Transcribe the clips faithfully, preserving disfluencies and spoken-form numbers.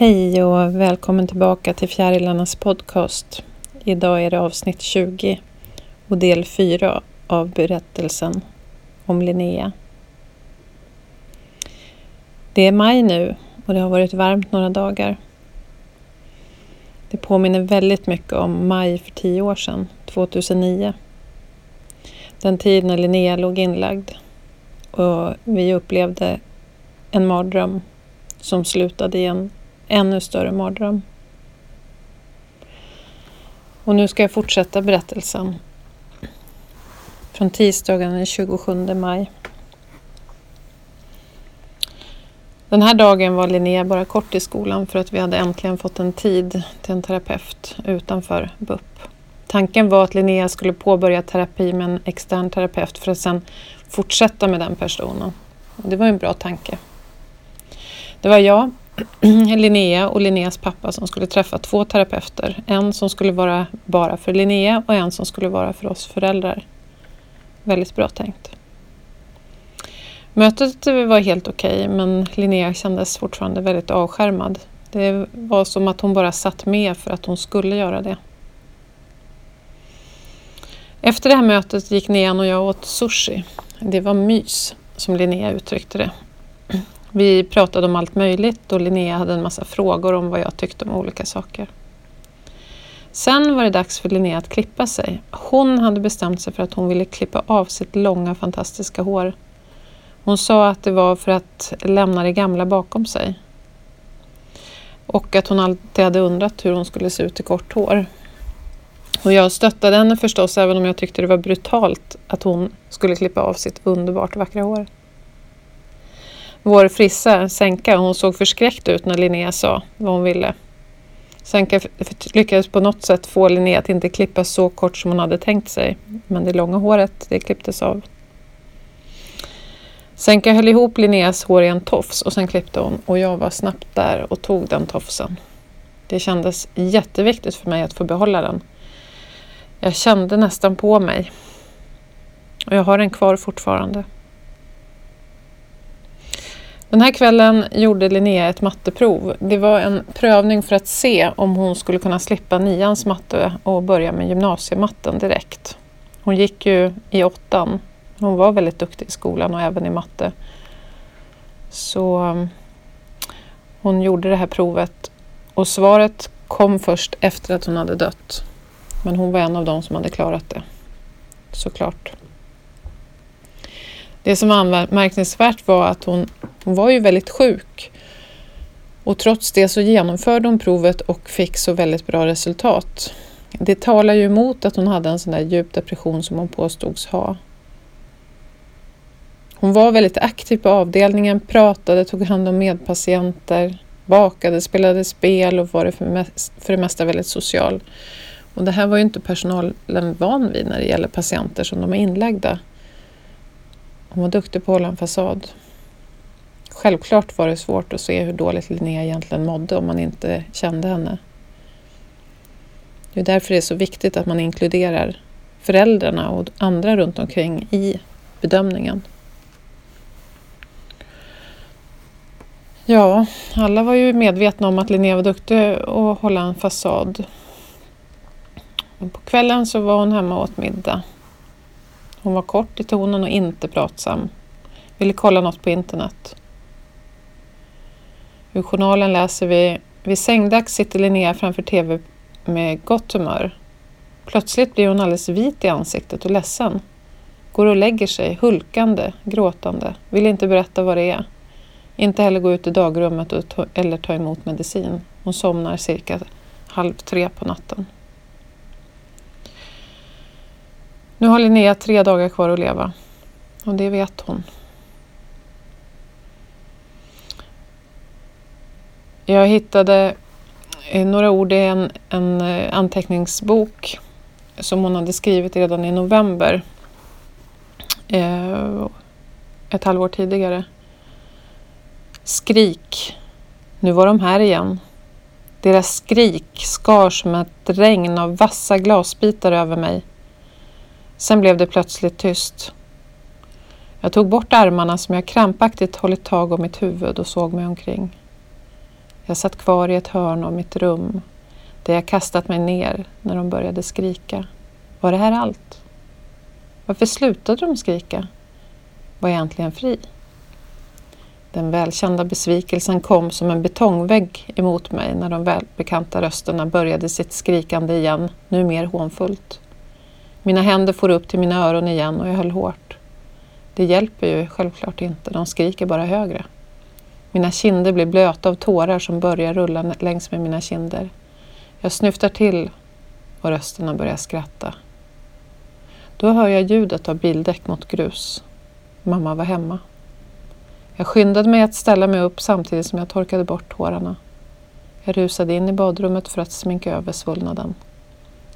Hej och välkommen tillbaka till Fjärilarnas podcast. Idag är det avsnitt tjugo och del fyra av berättelsen om Linnea. Det är maj nu och det har varit varmt några dagar. Det påminner väldigt mycket om maj för tio år sedan, tjugohundranio. Den tid när Linnea låg inlagd och vi upplevde en mardröm som slutade i en ännu större mardröm. Och nu ska jag fortsätta berättelsen från tisdagen den tjugosjunde maj. Den här dagen var Linnea bara kort i skolan för att vi hade äntligen fått en tid till en terapeut utanför B U P. Tanken var att Linnea skulle påbörja terapi med en extern terapeut för att sedan fortsätta med den personen. Och det var en bra tanke. Det var jag, Linnea och Linneas pappa som skulle träffa två terapeuter. En som skulle vara bara för Linnea och en som skulle vara för oss föräldrar. Väldigt bra tänkt. Mötet var helt okej, men Linnea kändes fortfarande väldigt avskärmad. Det var som att hon bara satt med för att hon skulle göra det. Efter det här mötet gick Nian och jag åt sushi. Det var mys, som Linnea uttryckte det. Vi pratade om allt möjligt och Linnea hade en massa frågor om vad jag tyckte om olika saker. Sen var det dags för Linnea att klippa sig. Hon hade bestämt sig för att hon ville klippa av sitt långa fantastiska hår. Hon sa att det var för att lämna det gamla bakom sig. Och att hon alltid hade undrat hur hon skulle se ut i kort hår. Och jag stöttade henne förstås, även om jag tyckte det var brutalt att hon skulle klippa av sitt underbart vackra hår. Vår frissa, Sänka, hon såg förskräckt ut när Linnea sa vad hon ville. Sänka lyckades på något sätt få Linnea att inte klippa så kort som hon hade tänkt sig. Men det långa håret, det klipptes av. Sänka höll ihop Linneas hår i en tofs och sen klippte hon. Och jag var snabbt där och tog den tofsen. Det kändes jätteviktigt för mig att få behålla den. Jag kände nästan på mig. Och jag har den kvar fortfarande. Den här kvällen gjorde Linnea ett matteprov. Det var en prövning för att se om hon skulle kunna slippa nians matte och börja med gymnasiematten direkt. Hon gick ju i åttan. Hon var väldigt duktig i skolan och även i matte. Så hon gjorde det här provet. Och svaret kom först efter att hon hade dött. Men hon var en av dem som hade klarat det. Såklart. Det som var anmärkningsvärt var att hon, hon var ju väldigt sjuk. Och trots det så genomförde hon provet och fick så väldigt bra resultat. Det talar ju emot att hon hade en sån där djup depression som hon påstods ha. Hon var väldigt aktiv på avdelningen, pratade, tog hand om medpatienter, bakade, spelade spel och var det för, mest, för det mesta väldigt social. Och det här var ju inte personalen van vid när det gäller patienter som de är inlagda. Hon var duktig på att hålla en fasad. Självklart var det svårt att se hur dåligt Linnea egentligen mådde om man inte kände henne. Det är därför det är så viktigt att man inkluderar föräldrarna och andra runt omkring i bedömningen. Ja, alla var ju medvetna om att Linnea var duktig att hålla en fasad. Men på kvällen så var hon hemma åt middag. Hon var kort i tonen och inte pratsam. Ville kolla något på internet. I journalen läser vi: vid sängdags sitter Linnea framför tv med gott humör. Plötsligt blir hon alldeles vit i ansiktet och ledsen. Går och lägger sig, hulkande, gråtande. Vill inte berätta vad det är. Inte heller gå ut i dagrummet eller ta emot medicin. Hon somnar cirka halv tre på natten. Nu har Linnea tre dagar kvar att leva. Och det vet hon. Jag hittade några ord i en, en anteckningsbok som hon hade skrivit redan i november. Ett halvår tidigare. Skrik. Nu var de här igen. Deras skrik skar som ett regn av vassa glasbitar över mig. Sen blev det plötsligt tyst. Jag tog bort armarna som jag krampaktigt hållit tag om mitt huvud och såg mig omkring. Jag satt kvar i ett hörn av mitt rum där jag kastat mig ner när de började skrika. Var det här allt? Varför slutade de skrika? Var jag egentligen fri? Den välkända besvikelsen kom som en betongvägg emot mig när de välbekanta rösterna började sitt skrikande igen, nu mer hånfullt. Mina händer for upp till mina öron igen och jag höll hårt. Det hjälper ju självklart inte, de skriker bara högre. Mina kinder blir blöta av tårar som börjar rulla längs med mina kinder. Jag snyftar till och rösterna börjar skratta. Då hör jag ljudet av bildäck mot grus. Mamma var hemma. Jag skyndade mig att ställa mig upp samtidigt som jag torkade bort tårarna. Jag rusade in i badrummet för att sminka över svullnaden.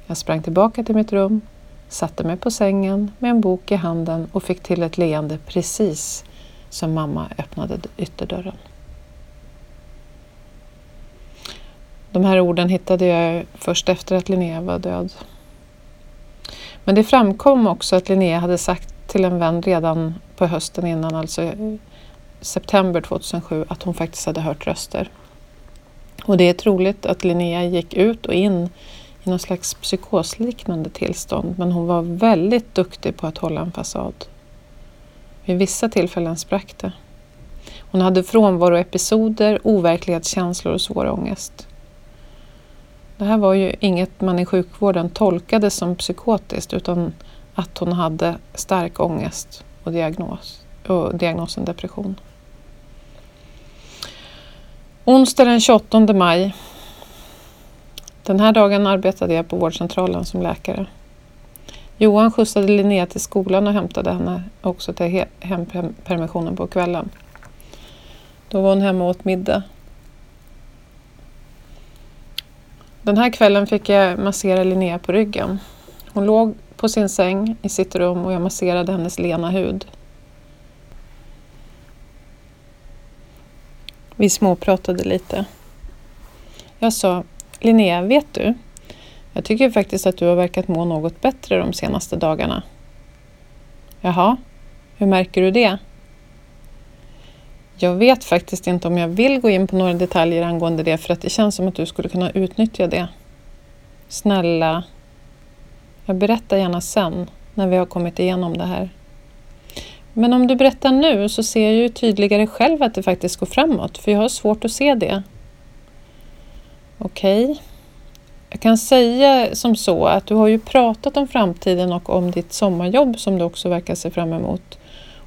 Jag sprang tillbaka till mitt rum, satte mig på sängen med en bok i handen och fick till ett leende precis som mamma öppnade ytterdörren. De här orden hittade jag först efter att Linnea var död. Men det framkom också att Linnea hade sagt till en vän redan på hösten innan, alltså september tjugohundrasju, att hon faktiskt hade hört röster. Och det är troligt att Linnea gick ut och in i någon slags psykosliknande tillstånd, men hon var väldigt duktig på att hålla en fasad. Vid vissa tillfällen sprack det. Hon hade frånvaroepisoder, overklighetskänslor och svår ångest. Det här var ju inget man i sjukvården tolkade som psykotiskt, utan att hon hade stark ångest och, diagnos, och diagnosen depression. Onsdag den tjugoåttonde maj. Den här dagen arbetade jag på vårdcentralen som läkare. Johan skjutsade Linnea till skolan och hämtade henne också till hempermissionen på kvällen. Då var hon hemma åt middag. Den här kvällen fick jag massera Linnea på ryggen. Hon låg på sin säng i sitt rum och jag masserade hennes lena hud. Vi småpratade lite. Jag sa, Linnea, vet du? Jag tycker faktiskt att du har verkat må något bättre de senaste dagarna. Jaha, hur märker du det? Jag vet faktiskt inte om jag vill gå in på några detaljer angående det, för att det känns som att du skulle kunna utnyttja det. Snälla, jag berättar gärna sen när vi har kommit igenom det här. Men om du berättar nu så ser jag ju tydligare själv att det faktiskt går framåt, för jag har svårt att se det. Okej. Okay. Jag kan säga som så att du har ju pratat om framtiden och om ditt sommarjobb som du också verkar se fram emot.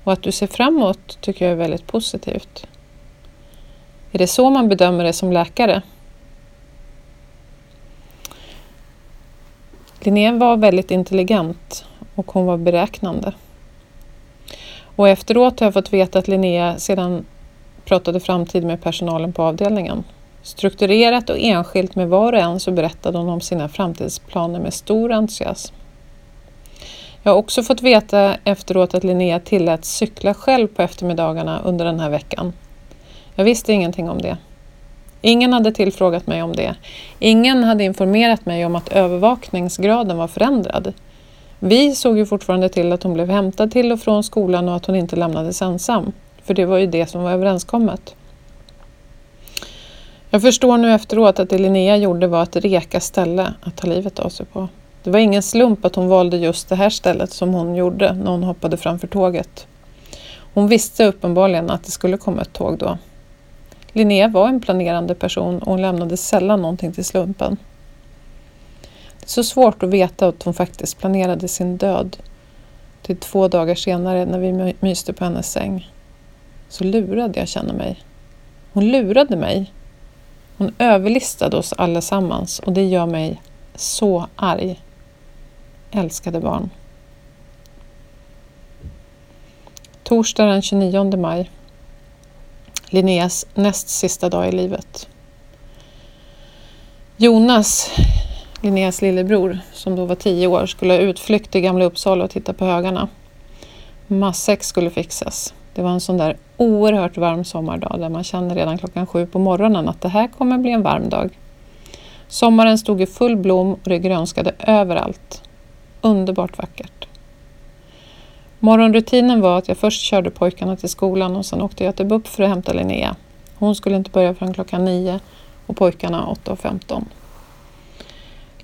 Och att du ser framåt tycker jag är väldigt positivt. Är det så man bedömer det som läkare? Linnea var väldigt intelligent och hon var beräknande. Och efteråt har jag fått veta att Linnea sedan pratade framtid med personalen på avdelningen. Strukturerat och enskilt med var och en så berättade hon om sina framtidsplaner med stor entusiasm. Jag har också fått veta efteråt att Linnea tillät cykla själv på eftermiddagarna under den här veckan. Jag visste ingenting om det. Ingen hade tillfrågat mig om det. Ingen hade informerat mig om att övervakningsgraden var förändrad. Vi såg ju fortfarande till att hon blev hämtad till och från skolan och att hon inte lämnades ensam. För det var ju det som var överenskommet. Jag förstår nu efteråt att det Linnea gjorde var att reka ställe att ta livet av sig på. Det var ingen slump att hon valde just det här stället som hon gjorde när hon hoppade framför tåget. Hon visste uppenbarligen att det skulle komma ett tåg då. Linnea var en planerande person och hon lämnade sällan någonting till slumpen. Det är så svårt att veta att hon faktiskt planerade sin död till två dagar senare när vi myste på hennes säng. Så lurad jag känner mig. Hon lurade mig. Hon överlistade oss allesammans och det gör mig så arg. Älskade barn. Torsdag den tjugonionde maj. Linneas näst sista dag i livet. Jonas, Linneas lillebror, som då var tio år, skulle ha utflykt i gamla Uppsala och titta på högarna. Matsäck skulle fixas. Det var en sån där oerhört varm sommardag där man känner redan klockan sju på morgonen att det här kommer bli en varm dag. Sommaren stod i full blom och det grönskade överallt. Underbart vackert. Morgonrutinen var att jag först körde pojkarna till skolan och sen åkte jag till B U P för att hämta Linnea. Hon skulle inte börja förrän klockan nio och pojkarna åtta och femton.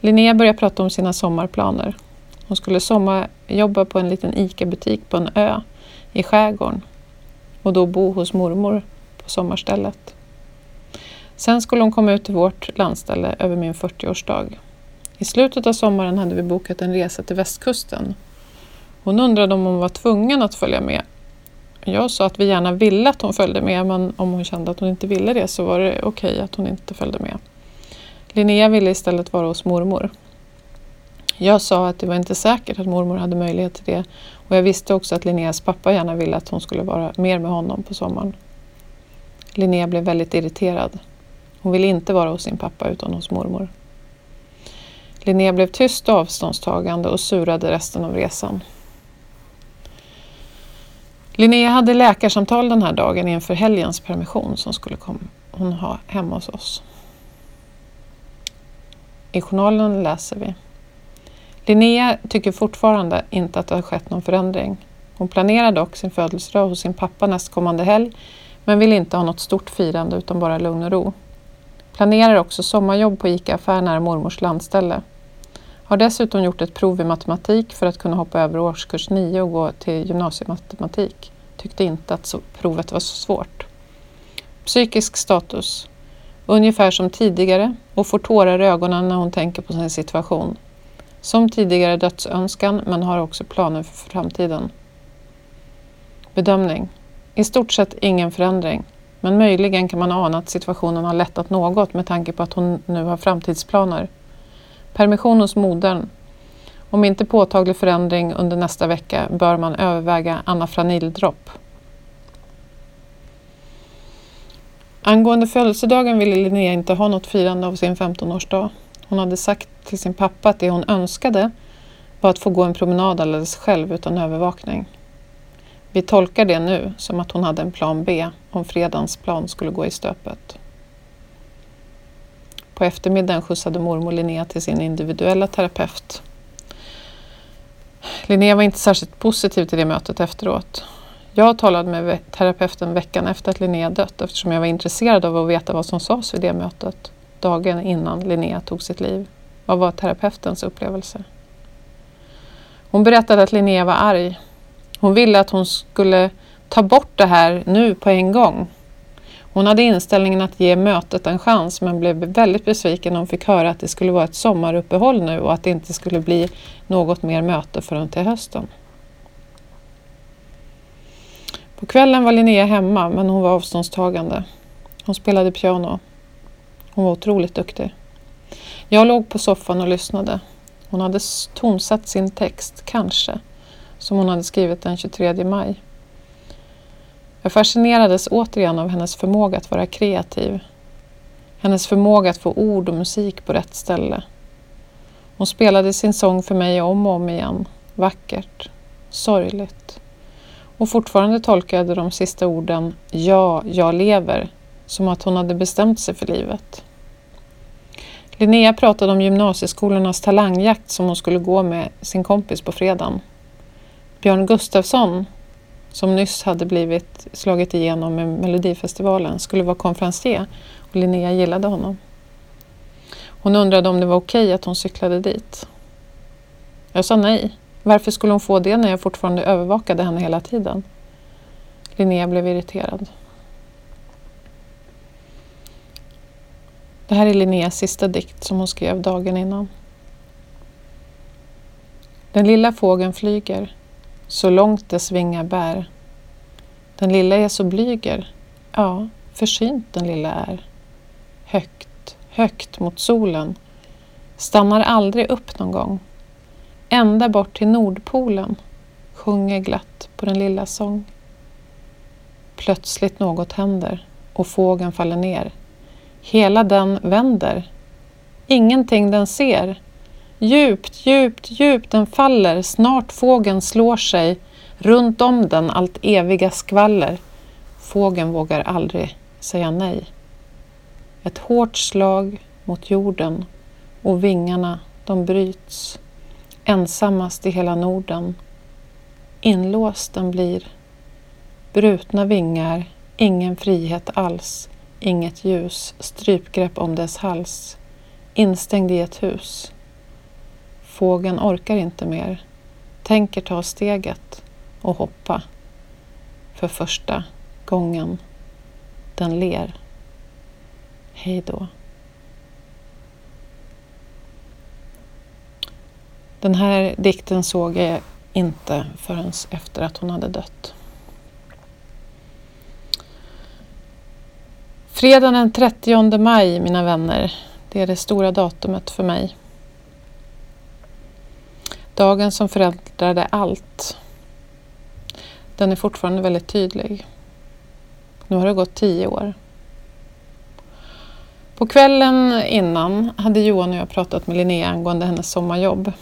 Linnea började prata om sina sommarplaner. Hon skulle sommarjobba på en liten ICA-butik på en ö i skärgården och då bo hos mormor på sommarstället. Sen skulle hon komma ut till vårt landställe över min fyrtioårsdag. I slutet av sommaren hade vi bokat en resa till västkusten. Hon undrade om hon var tvungen att följa med. Jag sa att vi gärna ville att hon följde med, men om hon kände att hon inte ville det så var det okej att hon inte följde med. Linnea ville istället vara hos mormor. Jag sa att det var inte säkert att mormor hade möjlighet till det och jag visste också att Linneas pappa gärna ville att hon skulle vara mer med honom på sommaren. Linnea blev väldigt irriterad. Hon ville inte vara hos sin pappa utan hos mormor. Linnea blev tyst och avståndstagande och surade resten av resan. Linnea hade läkarsamtal den här dagen inför helgens permission som skulle komma hon ha hemma hos oss. I journalen läser vi. Linnea tycker fortfarande inte att det har skett någon förändring. Hon planerar dock sin födelsedag hos sin pappa nästkommande helg men vill inte ha något stort firande utan bara lugn och ro. Planerar också sommarjobb på ICA-affär nära mormors landställe. Har dessutom gjort ett prov i matematik för att kunna hoppa över årskurs nio och gå till gymnasiematematik. Tyckte inte att provet var så svårt. Psykisk status. Ungefär som tidigare och får tårar i ögonen när hon tänker på sin situation. Som tidigare dödsönskan men har också planer för framtiden. Bedömning. I stort sett ingen förändring. Men möjligen kan man ana att situationen har lättat något med tanke på att hon nu har framtidsplaner. Permission hos modern. Om inte påtaglig förändring under nästa vecka bör man överväga anafranildropp. Angående födelsedagen ville Linnea inte ha något firande av sin femtonårsdag. Hon hade sagt till sin pappa att det hon önskade var att få gå en promenad alldeles själv utan övervakning. Vi tolkar det nu som att hon hade en plan B om fredagens plan skulle gå i stöpet. På eftermiddagen skjutsade mormor Linnea till sin individuella terapeut. Linnea var inte särskilt positiv till det mötet efteråt. Jag talade med terapeuten veckan efter att Linnea dött eftersom jag var intresserad av att veta vad som sades vid det mötet. Dagen innan Linnea tog sitt liv. Vad var terapeutens upplevelse? Hon berättade att Linnea var arg. Hon ville att hon skulle ta bort det här nu på en gång. Hon hade inställningen att ge mötet en chans men blev väldigt besviken när hon fick höra att det skulle vara ett sommaruppehåll nu och att det inte skulle bli något mer möte förrän till hösten. På kvällen var Linnea hemma men hon var avståndstagande. Hon spelade piano. Hon var otroligt duktig. Jag låg på soffan och lyssnade. Hon hade tonsatt sin text, kanske, som hon hade skrivit den tjugotredje maj. Jag fascinerades återigen av hennes förmåga att vara kreativ. Hennes förmåga att få ord och musik på rätt ställe. Hon spelade sin sång för mig om och om igen. Vackert. Sorgligt. Och fortfarande tolkade de sista orden "Ja, jag lever" som att hon hade bestämt sig för livet. Linnea pratade om gymnasieskolornas talangjakt som hon skulle gå med sin kompis på fredagen. Björn Gustafsson, som nyss hade blivit slagit igenom med Melodifestivalen, skulle vara konferencier och Linnea gillade honom. Hon undrade om det var okej att hon cyklade dit. Jag sa nej. Varför skulle hon få det när jag fortfarande övervakade henne hela tiden? Linnea blev irriterad. Det här är Linneas sista dikt som hon skrev dagen innan. Den lilla fågeln flyger, så långt dess vingar bär. Den lilla är så blyger, ja, försynt den lilla är. Högt, högt mot solen, stannar aldrig upp någon gång. Ända bort till Nordpolen, sjunger glatt på den lilla sång. Plötsligt något händer och fågeln faller ner. Hela den vänder. Ingenting den ser. Djupt, djupt, djupt den faller. Snart fågeln slår sig. Runt om den allt eviga skvaller. Fågeln vågar aldrig säga nej. Ett hårt slag mot jorden. Och vingarna, de bryts. Ensammast i hela Norden. Inlåst den blir. Brutna vingar. Ingen frihet alls. inget ljus, strypgrepp om dess hals, instängd i ett hus. Fågeln orkar inte mer, tänker ta steget och hoppa. För första gången, den ler. Hej då. Den här dikten såg jag inte förrän efter att hon hade dött. Fredagen den trettionde maj, mina vänner. Det är det stora datumet för mig. Dagen som förändrade allt. Den är fortfarande väldigt tydlig. Nu har det gått tio år. På kvällen innan hade Johan och jag pratat med Linnea angående hennes sommarjobb.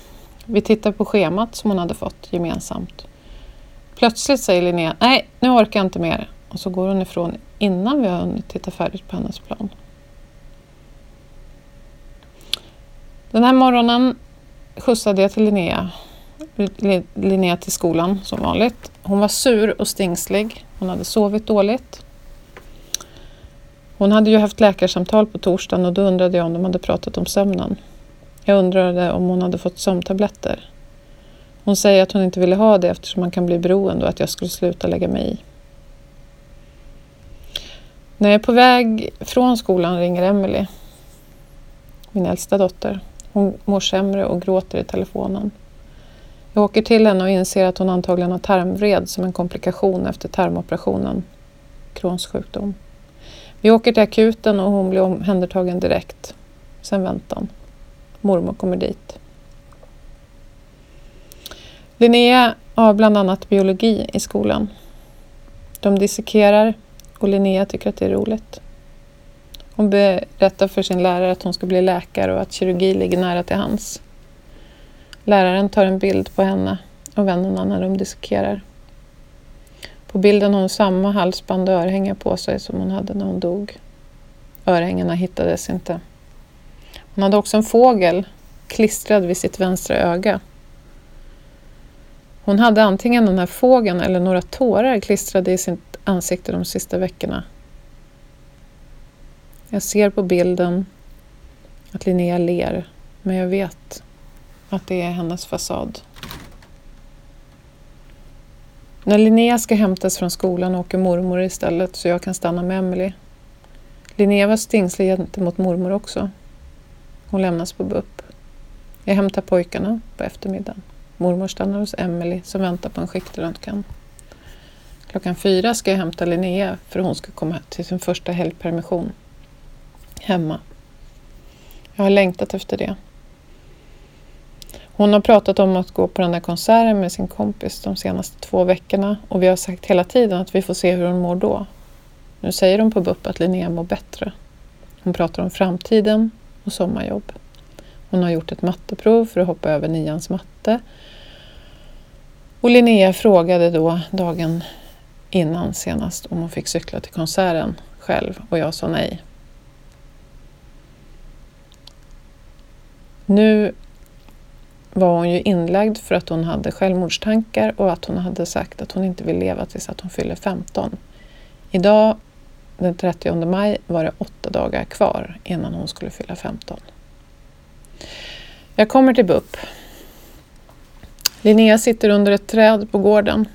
Vi tittade på schemat som hon hade fått gemensamt. Plötsligt säger Linnea, nej, nu orkar jag inte mer. Och så går hon ifrån innan vi har hunnit titta färdigt på hennes plan. Den här morgonen skjutsade jag till Linnea. Linnea till skolan som vanligt. Hon var sur och stingslig. Hon hade sovit dåligt. Hon hade ju haft läkarsamtal på torsdagen och då undrade jag om de hade pratat om sömnen. Jag undrade om hon hade fått sömntabletter. Hon säger att hon inte ville ha det eftersom man kan bli beroende och att jag skulle sluta lägga mig i. När jag är på väg från skolan ringer Emelie, min äldsta dotter. Hon mår sämre och gråter i telefonen. Jag åker till henne och inser att hon antagligen har tarmvred som en komplikation efter tarmoperationen. Crohns sjukdom. Vi åker till akuten och hon blir omhändertagen direkt. Sen väntan. Mormor kommer dit. Linnea har bland annat biologi i skolan. De dissekerar och Linnea tycker att det är roligt. Hon berättar för sin lärare att hon ska bli läkare och att kirurgi ligger nära till hands. Läraren tar en bild på henne och vännerna när de dissekerar. På bilden har hon samma halsband och örhängen på sig som hon hade när hon dog. Örhängena hittades inte. Hon hade också en fågel klistrad vid sitt vänstra öga. Hon hade antingen den här fågeln eller några tårar klistrade i sitt ansikte de sista veckorna. Jag ser på bilden att Linnea ler, men jag vet att det är hennes fasad. När Linnea ska hämtas från skolan åker mormor istället så jag kan stanna med Emelie. Linnea var stingslig gentemot mormor också. Hon lämnas på B U P. Jag hämtar pojkarna på eftermiddagen. Mormor stannar hos Emelie som väntar på en skiktröntgen. Klockan fyra ska jag hämta Linnea för hon ska komma till sin första helgpermission. Hemma. Jag har längtat efter det. Hon har pratat om att gå på den där konserten med sin kompis de senaste två veckorna och vi har sagt hela tiden att vi får se hur hon mår då. Nu säger de på B U P att Linnea mår bättre. Hon pratar om framtiden och sommarjobb. Hon har gjort ett matteprov för att hoppa över nians matte. Och Linnea frågade då dagen innan senast om hon fick cykla till konserten själv och jag sa nej. Nu var hon ju inlagd för att hon hade självmordstankar och att hon hade sagt att hon inte vill leva tills att hon fyller femton. Idag, den trettionde maj, var det åtta dagar kvar innan hon skulle fylla femton. Jag kommer till B U P. Linnea sitter under ett träd på gården.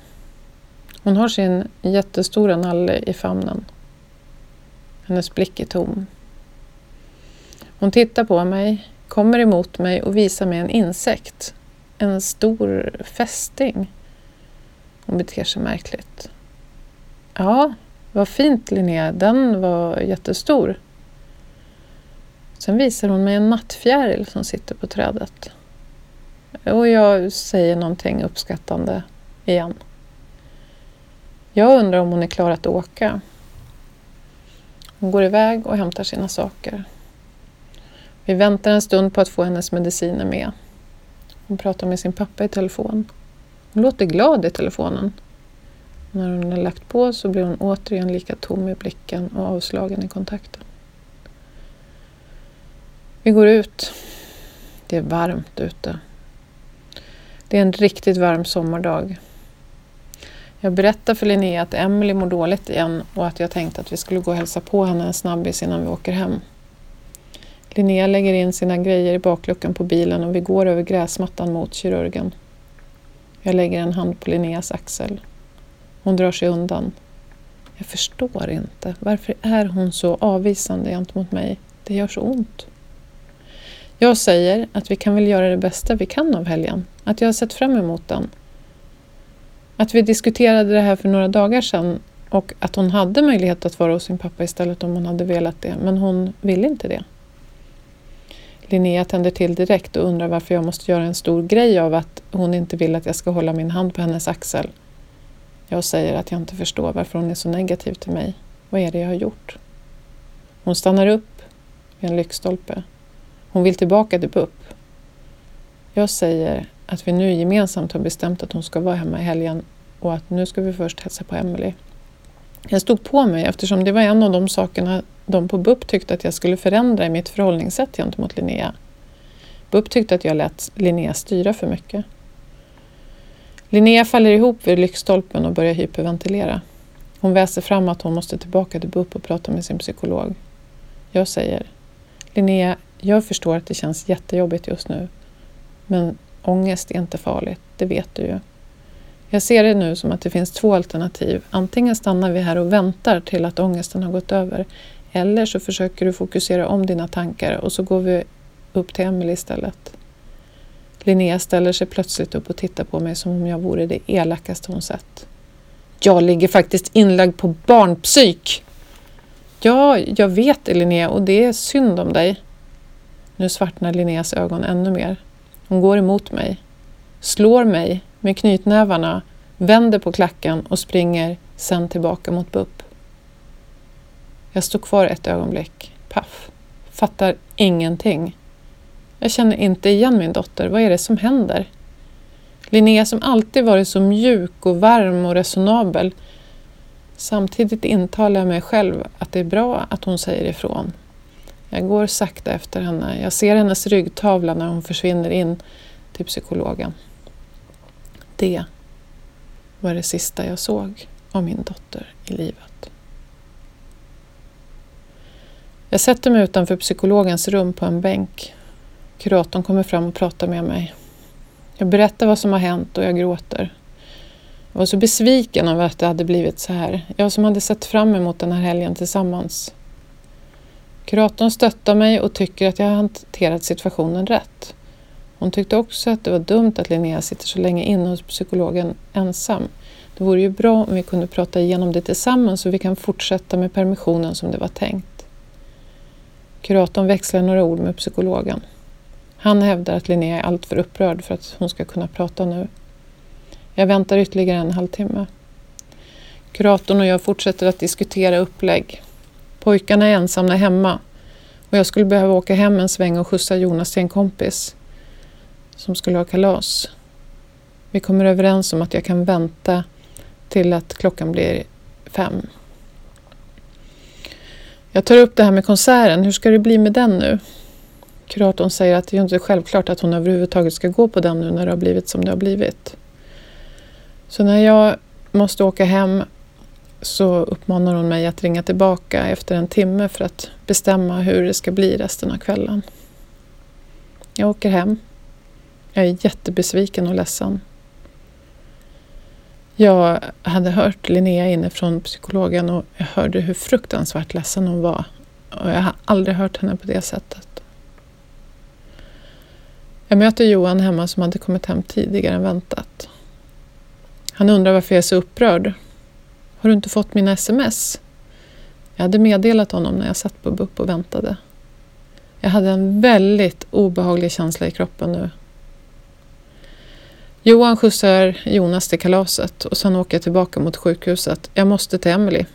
Hon har sin jättestora nalle i famnen. Hennes blick är tom. Hon tittar på mig, kommer emot mig och visar mig en insekt. En stor fästing. Hon beter sig märkligt. Ja, vad fint Linnea, den var jättestor. Sen visar hon mig en nattfjäril som sitter på trädet. Och jag säger någonting uppskattande igen. Jag undrar om hon är klar att åka. Hon går iväg och hämtar sina saker. Vi väntar en stund på att få hennes mediciner med. Hon pratar med sin pappa i telefon. Hon låter glad i telefonen. När hon har lagt på så blir hon återigen lika tom i blicken och avslagen i kontakten. Vi går ut. Det är varmt ute. Det är en riktigt varm sommardag. Jag berättade för Linnea att Emelie mår dåligt igen och att jag tänkte att vi skulle gå och hälsa på henne en snabbis innan vi åker hem. Linnea lägger in sina grejer i bakluckan på bilen och vi går över gräsmattan mot kirurgen. Jag lägger en hand på Linneas axel. Hon drar sig undan. Jag förstår inte. Varför är hon så avvisande gentemot mig? Det gör så ont. Jag säger att vi kan väl göra det bästa vi kan av helgen. Att jag har sett fram emot den. Att vi diskuterade det här för några dagar sedan och att hon hade möjlighet att vara hos sin pappa istället om hon hade velat det. Men hon ville inte det. Linnea tänder till direkt och undrar varför jag måste göra en stor grej av att hon inte vill att jag ska hålla min hand på hennes axel. Jag säger att jag inte förstår varför hon är så negativ till mig. Vad är det jag har gjort? Hon stannar upp vid en lyktstolpe. Hon vill tillbaka till B U P. Jag säger att vi nu gemensamt har bestämt att hon ska vara hemma i helgen och att nu ska vi först hälsa på Emelie. Jag stod på mig eftersom det var en av de sakerna de på B U P tyckte att jag skulle förändra i mitt förhållningssätt gentemot Linnea. B U P tyckte att jag lät Linnea styra för mycket. Linnea faller ihop vid lyktstolpen och börjar hyperventilera. Hon väser fram att hon måste tillbaka till B U P och prata med sin psykolog. Jag säger, Linnea, jag förstår att det känns jättejobbigt just nu. Men ångest är inte farligt, det vet du ju. Jag ser det nu som att det finns två alternativ. Antingen stannar vi här och väntar till att ångesten har gått över. Eller så försöker du fokusera om dina tankar och så går vi upp till Emelie istället. Linnea ställer sig plötsligt upp och tittar på mig som om jag vore det elakaste hon sett. Jag ligger faktiskt inlagd på barnpsyk! Ja, jag vet det Linnea och det är synd om dig. Nu svartnar Linneas ögon ännu mer. Hon går emot mig. Slår mig med knytnävarna, vänder på klacken och springer sen tillbaka mot B U P. Jag står kvar ett ögonblick. Paff. Fattar ingenting. Jag känner inte igen min dotter. Vad är det som händer? Linnea som alltid varit så mjuk och varm och resonabel. Samtidigt intalar jag mig själv att det är bra att hon säger ifrån. Jag går sakta efter henne. Jag ser hennes ryggtavla när hon försvinner in till psykologen. Det var det sista jag såg av min dotter i livet. Jag sätter mig utanför psykologens rum på en bänk. Kuratorn kommer fram och pratar med mig. Jag berättar vad som har hänt och jag gråter. Jag var så besviken över att det hade blivit så här. Jag som hade sett fram emot den här helgen tillsammans. Kuratorn stöttar mig och tycker att jag har hanterat situationen rätt. Hon tyckte också att det var dumt att Linnea sitter så länge inne hos psykologen ensam. Det vore ju bra om vi kunde prata igenom det tillsammans så vi kan fortsätta med permissionen som det var tänkt. Kuratorn växlar några ord med psykologen. Han hävdar att Linnea är alltför upprörd för att hon ska kunna prata nu. Jag väntar ytterligare en halvtimme. Kuratorn och jag fortsätter att diskutera upplägg. Pojkarna är ensamma hemma och jag skulle behöva åka hem en sväng och skjutsa Jonas till en kompis som skulle ha kalas. Vi kommer överens om att jag kan vänta till att klockan blir fem. Jag tar upp det här med konserten. Hur ska det bli med den nu? Kuratorn säger att det är inte självklart att hon överhuvudtaget ska gå på den nu när det har blivit som det har blivit. Så när jag måste åka hem så uppmanar hon mig att ringa tillbaka efter en timme för att bestämma hur det ska bli resten av kvällen. Jag åker hem. Jag är jättebesviken och ledsen. Jag hade hört Linnea inne från psykologen och jag hörde hur fruktansvärt ledsen hon var. Och jag har aldrig hört henne på det sättet. Jag möter Johan hemma som hade kommit hem tidigare än väntat. Han undrar varför jag är så upprörd. Har du inte fått mina sms? Jag hade meddelat honom när jag satt på B U P och väntade. Jag hade en väldigt obehaglig känsla i kroppen nu. Johan skjutsar Jonas till kalaset och sen åker jag tillbaka mot sjukhuset. Jag måste till Emelie.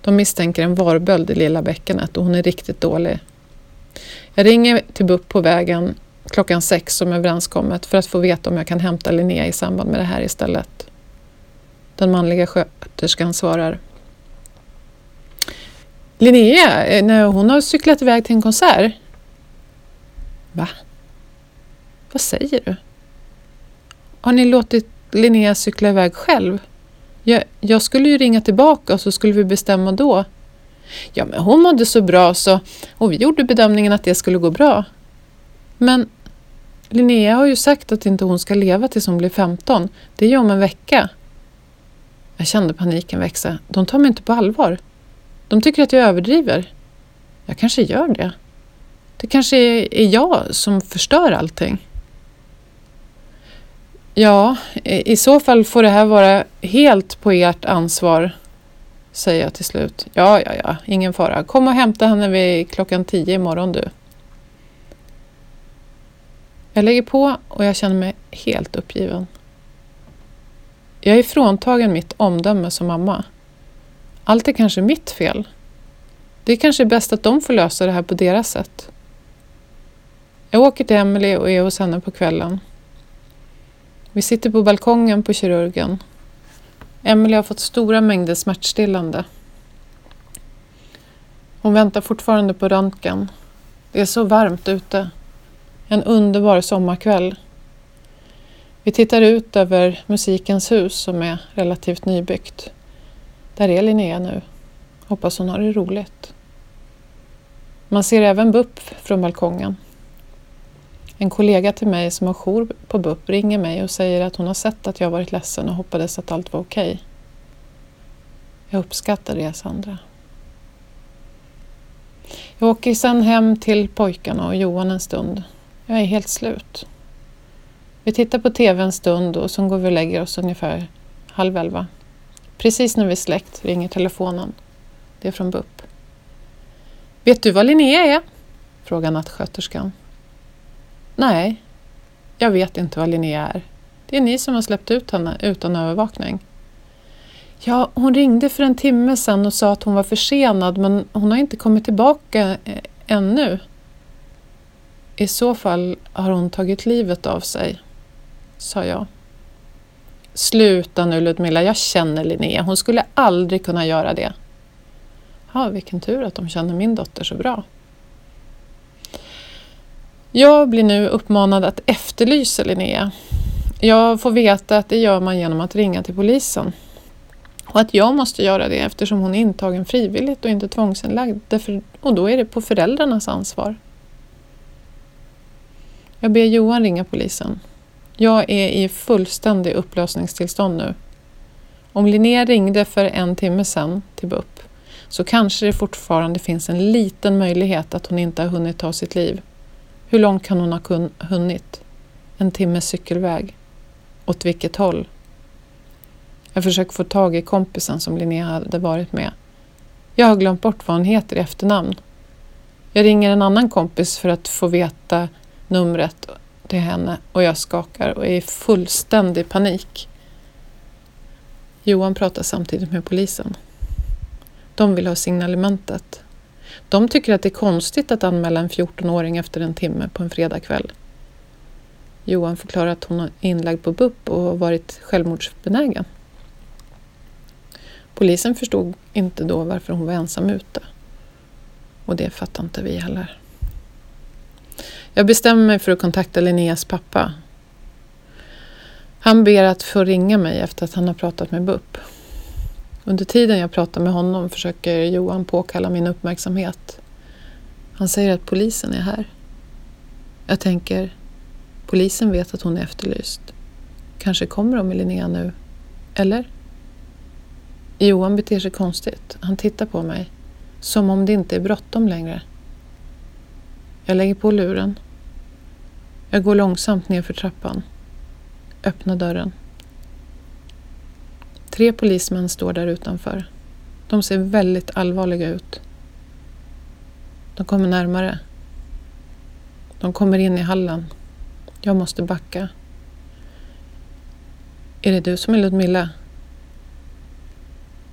De misstänker en varböld i lilla bäckenet och hon är riktigt dålig. Jag ringer till B U P på vägen klockan sex som överenskommet för att få veta om jag kan hämta Linnea i samband med det här istället. Den manliga sköterskan svarar. Linnea, nej, hon har cyklat iväg till en konsert. Va? Vad säger du? Har ni låtit Linnea cykla iväg själv? Jag, jag skulle ju ringa tillbaka och så skulle vi bestämma då. Ja, men hon mådde så bra så, och vi gjorde bedömningen att det skulle gå bra. Men Linnea har ju sagt att inte hon ska leva tills hon blir femton. Det är ju om en vecka. Jag kände paniken växa. De tar mig inte på allvar. De tycker att jag överdriver. Jag kanske gör det. Det kanske är jag som förstör allting. Ja, i så fall får det här vara helt på ert ansvar, säger jag till slut. Ja, ja, ja, ingen fara. Kom och hämta henne vid klockan tio imorgon du. Jag lägger på och jag känner mig helt uppgiven. Jag är fråntagen mitt omdöme som mamma. Allt är kanske mitt fel. Det är kanske bäst att de får lösa det här på deras sätt. Jag åker till Emelie och är hos henne på kvällen. Vi sitter på balkongen på kirurgen. Emelie har fått stora mängder smärtstillande. Hon väntar fortfarande på röntgen. Det är så varmt ute. En underbar sommarkväll. Vi tittar ut över musikens hus som är relativt nybyggt. Där är Linnea nu. Hoppas hon har det roligt. Man ser även B U P från balkongen. En kollega till mig som har jour på B U P ringer mig och säger att hon har sett att jag varit ledsen och hoppades att allt var okej. Okay. Jag uppskattar det, Sandra. Jag åker sedan hem till pojkarna och Johan en stund. Jag är helt slut. Vi tittar på tv en stund och sen går vi och lägger oss ungefär halv elva. Precis när vi är släckt ringer telefonen. Det är från B U P. Vet du vad Linnea är? Frågar nattsköterskan. Nej, jag vet inte vad Linnea är. Det är ni som har släppt ut henne utan övervakning. Ja, hon ringde för en timme sedan och sa att hon var försenad men hon har inte kommit tillbaka ännu. I så fall har hon tagit livet av sig, sa jag. Sluta nu Ludmilla, jag känner Linnea. Hon skulle aldrig kunna göra det. Ja, vilken tur att de känner min dotter så bra. Jag blir nu uppmanad att efterlysa Linnea. Jag får veta att det gör man genom att ringa till polisen. Och att jag måste göra det eftersom hon är intagen frivilligt och inte tvångsinlagd. Därför, och då är det på föräldrarnas ansvar. Jag ber Johan ringa polisen. Jag är i fullständig upplösningstillstånd nu. Om Linnea ringde för en timme sedan till B U P så kanske det fortfarande finns en liten möjlighet att hon inte har hunnit ta sitt liv. Hur långt kan hon ha kun- hunnit? En timmes cykelväg. Åt vilket håll? Jag försöker få tag i kompisen som Linnea hade varit med. Jag har glömt bort vad hon heter i efternamn. Jag ringer en annan kompis för att få veta numret till henne och jag skakar och är i fullständig panik. Johan pratar samtidigt med polisen. De vill ha signalementet. De tycker att det är konstigt att anmäla en fjorton-åring efter en timme på en fredagkväll. Johan förklarar att hon är inlagd på B U P och har varit självmordsbenägen. Polisen förstod inte då varför hon var ensam ute. Och det fattar inte vi heller. Jag bestämmer mig för att kontakta Linneas pappa. Han ber att få ringa mig efter att han har pratat med B U P. Under tiden jag pratar med honom försöker Johan påkalla min uppmärksamhet. Han säger att polisen är här. Jag tänker, polisen vet att hon är efterlyst. Kanske kommer de med Linnea nu, eller? Johan beter sig konstigt. Han tittar på mig, som om det inte är bråttom längre. Jag lägger på luren. Jag går långsamt ner för trappan. Öppnar dörren. Tre polismän står där utanför. De ser väldigt allvarliga ut. De kommer närmare. De kommer in i hallen. Jag måste backa. Är det du som är Ludmilla?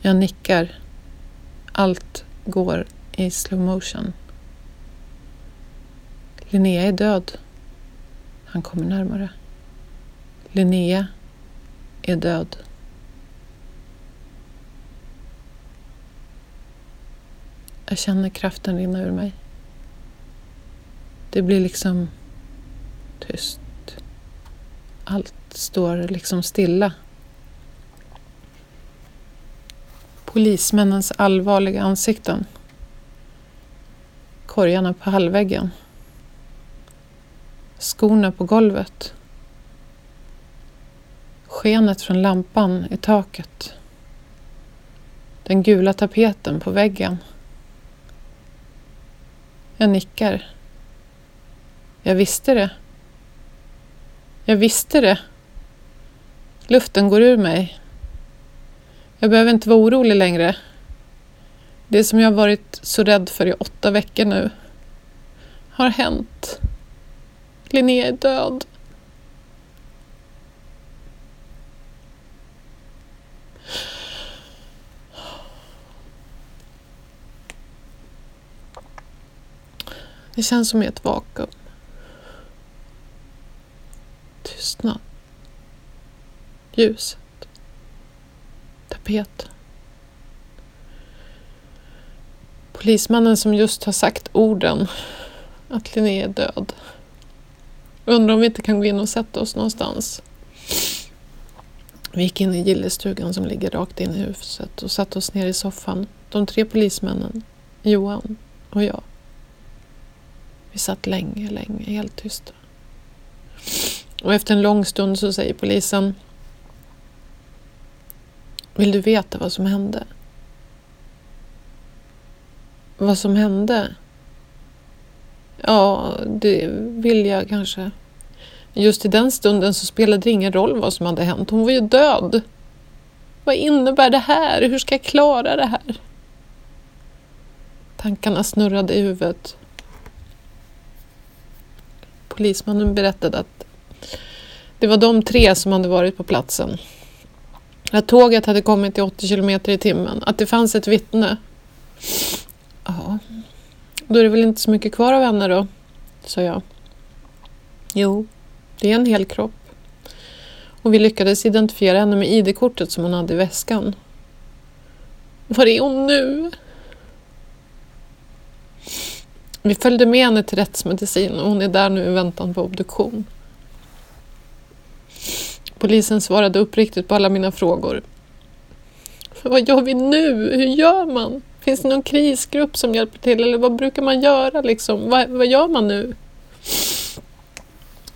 Jag nickar. Allt går i slow motion. Linnea är död. Han kommer närmare. Linnea är död. Jag känner kraften rinna ur mig. Det blir liksom tyst. Allt står liksom stilla. polismännens allvarliga ansikten. Korgarna på hallväggen. Skorna på golvet. Skenet från lampan i taket. Den gula tapeten på väggen. Jag nickar. Jag visste det. Jag visste det. Luften går ur mig. Jag behöver inte vara orolig längre. Det som jag varit så rädd för i åtta veckor nu har hänt. Linnea är död. Det känns som ett vakuum. Tystnad. Ljuset. Tapeten. Polismannen som just har sagt orden att Linnea är död. Undrar om vi inte kan gå in och sätta oss någonstans. Vi gick in i gillestugan som ligger rakt in i huset och satt oss ner i soffan. De tre polismännen, Johan och jag. Vi satt länge, länge, helt tysta. Och efter en lång stund så säger polisen: vill du veta vad som hände? Vad som hände? Ja, det vill jag kanske. Just i den stunden så spelade det ingen roll vad som hade hänt. Hon var ju död. Vad innebär det här? Hur ska jag klara det här? Tankarna snurrade i huvudet. Polismannen berättade att det var de tre som hade varit på platsen. Att tåget hade kommit i åttio kilometer i timmen. Att det fanns ett vittne. Ja, då är det väl inte så mycket kvar av henne då, sa jag. Jo, det är en hel kropp. Och vi lyckades identifiera henne med I D-kortet som hon hade i väskan. Var är hon nu? Vi följde med henne till rättsmedicin och hon är där nu i väntan på obduktion. Polisen svarade uppriktigt på alla mina frågor. Vad gör vi nu? Hur gör man? Finns det någon krisgrupp som hjälper till? Eller vad brukar man göra liksom? Vad, vad gör man nu?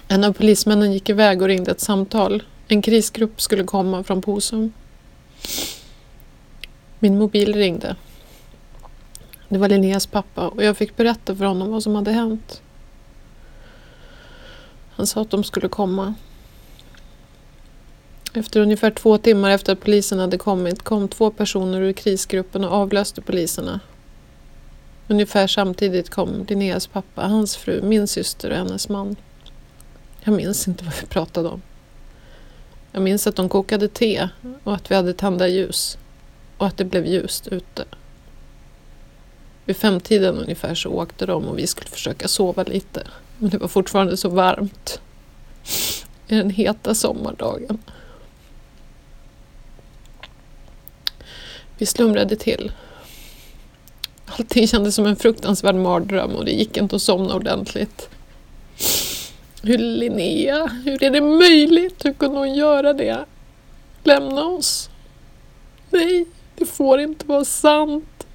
En av polismännen gick iväg och ringde ett samtal. En krisgrupp skulle komma från POSOM. Min mobil ringde. Det var Linneas pappa och jag fick berätta för honom vad som hade hänt. Han sa att de skulle komma. Efter ungefär två timmar efter att polisen hade kommit kom två personer ur krisgruppen och avlöste poliserna. Ungefär samtidigt kom Linneas pappa, hans fru, min syster och hennes man. Jag minns inte vad vi pratade om. Jag minns att de kokade te och att vi hade tända ljus och att det blev ljust ute. Vid femtiden ungefär så åkte de och vi skulle försöka sova lite. Men det var fortfarande så varmt i den heta sommardagen. Vi slumrade till. Allting kändes som en fruktansvärd mardröm och det gick inte att somna ordentligt. Hur Linnea, hur är det möjligt? Hur kunde hon göra det? Lämna oss. Nej, det får inte vara sant.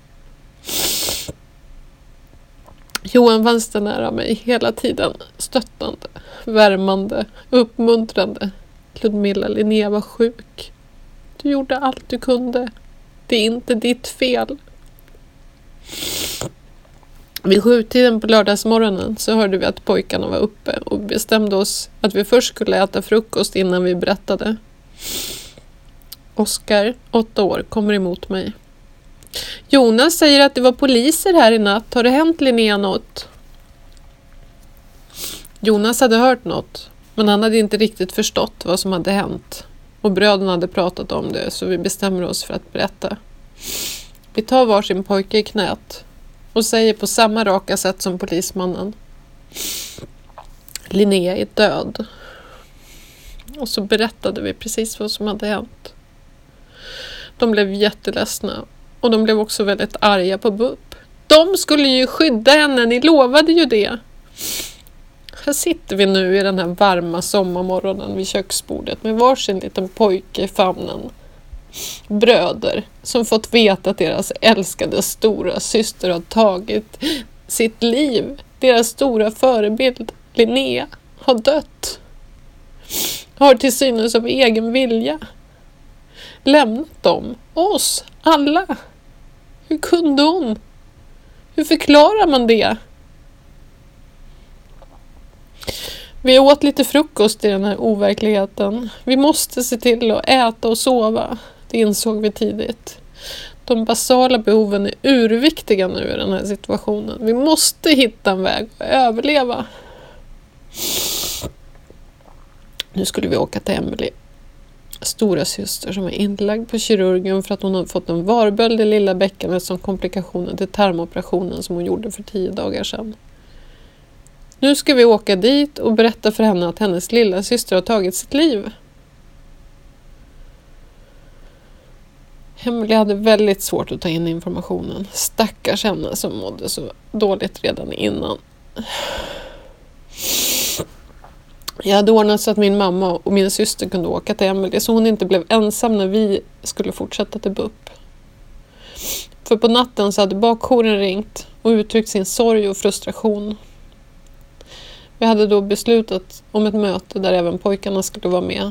Johan fanns där nära mig hela tiden. Stöttande, värmande, uppmuntrande. Ludmilla, Linnea var sjuk. Du gjorde allt du kunde. Det är inte ditt fel. Vid sjutiden på lördagsmorgonen så hörde vi att pojkarna var uppe och bestämde oss att vi först skulle äta frukost innan vi berättade. Oskar, åtta år, kommer emot mig. Jonas säger att det var poliser här i natt. Har det hänt Linnea något? Jonas hade hört något, men han hade inte riktigt förstått vad som hade hänt. Och bröderna hade pratat om det så vi bestämmer oss för att berätta. Vi tar varsin pojke i knät och säger på samma raka sätt som polismannen: Linnea är död. Och så berättade vi precis vad som hade hänt. De blev jätteledsna och de blev också väldigt arga på B U P. De skulle ju skydda henne, ni lovade ju det. Här sitter vi nu i den här varma sommarmorgonen vid köksbordet med varsin liten pojke i famnen. bröder som fått veta att deras älskade stora syster har tagit sitt liv. Deras stora förebild, Linnea, har dött. Har till synes av egen vilja lämnat dem, oss, alla. Hur kunde hon? Hur förklarar man det? Vi åt lite frukost i den här overkligheten. Vi måste se till att äta och sova. Det insåg vi tidigt. De basala behoven är urviktiga nu i den här situationen. Vi måste hitta en väg att överleva. Nu skulle vi åka till Emelie, stora syster som är inlagd på kirurgen för att hon har fått en varböld i lilla bäckenet som komplikationen till tarmoperationen som hon gjorde för tio dagar sedan. Nu ska vi åka dit och berätta för henne att hennes lilla syster har tagit sitt liv. Emelie hade väldigt svårt att ta in informationen. Stackars henne som mådde så dåligt redan innan. Jag hade ordnat så att min mamma och min syster kunde åka till Emelie så hon inte blev ensam när vi skulle fortsätta till B U P. För på natten så hade bakhåren ringt och uttryckt sin sorg och frustration. Vi hade då beslutat om ett möte där även pojkarna skulle vara med.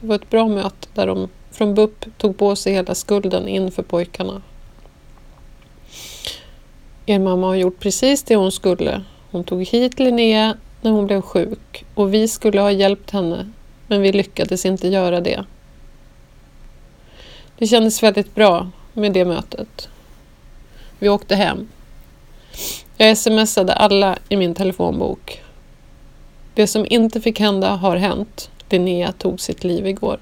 Det var ett bra möte där de från B U P tog på sig hela skulden inför pojkarna. Er mamma har gjort precis det hon skulle. Hon tog hit Linnea när hon blev sjuk och vi skulle ha hjälpt henne, men vi lyckades inte göra det. Det kändes väldigt bra med det mötet. Vi åkte hem. Jag smsade alla i min telefonbok. Det som inte fick hända har hänt. Linnea tog sitt liv igår.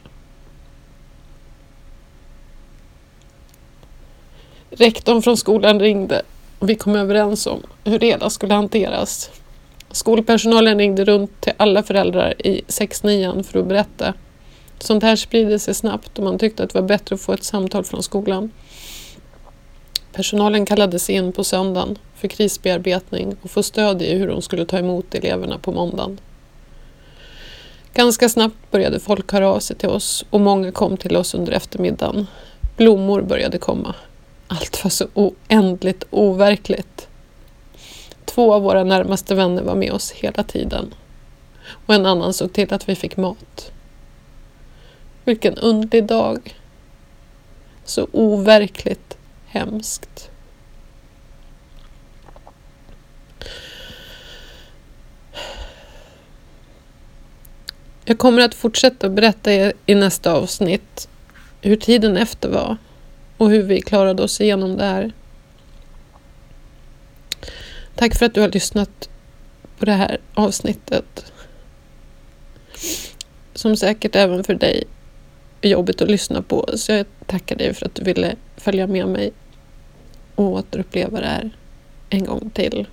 Rektorn från skolan ringde och vi kom överens om hur det hela skulle hanteras. Skolpersonalen ringde runt till alla föräldrar i sex nian för att berätta. Sånt här sprider sig snabbt och man tyckte att det var bättre att få ett samtal från skolan. Personalen kallades in på söndagen för krisbearbetning och få stöd i hur de skulle ta emot eleverna på måndagen. Ganska snabbt började folk höra av sig till oss och många kom till oss under eftermiddagen. Blommor började komma. Allt var så oändligt overkligt. Två av våra närmaste vänner var med oss hela tiden. Och en annan såg till att vi fick mat. Vilken underlig dag. Så overkligt hemskt. Jag kommer att fortsätta berätta i nästa avsnitt hur tiden efter var och hur vi klarade oss igenom det här. Tack för att du har lyssnat på det här avsnittet. Som säkert även för dig är jobbigt att lyssna på, så jag tackar dig för att du ville följa med mig och återuppleva det här en gång till.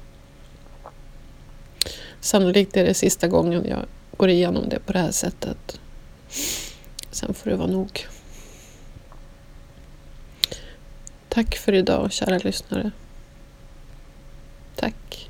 Sannolikt är det sista gången jag går igenom det på det här sättet. Sen får det vara nog. Tack för idag, kära lyssnare. Tack.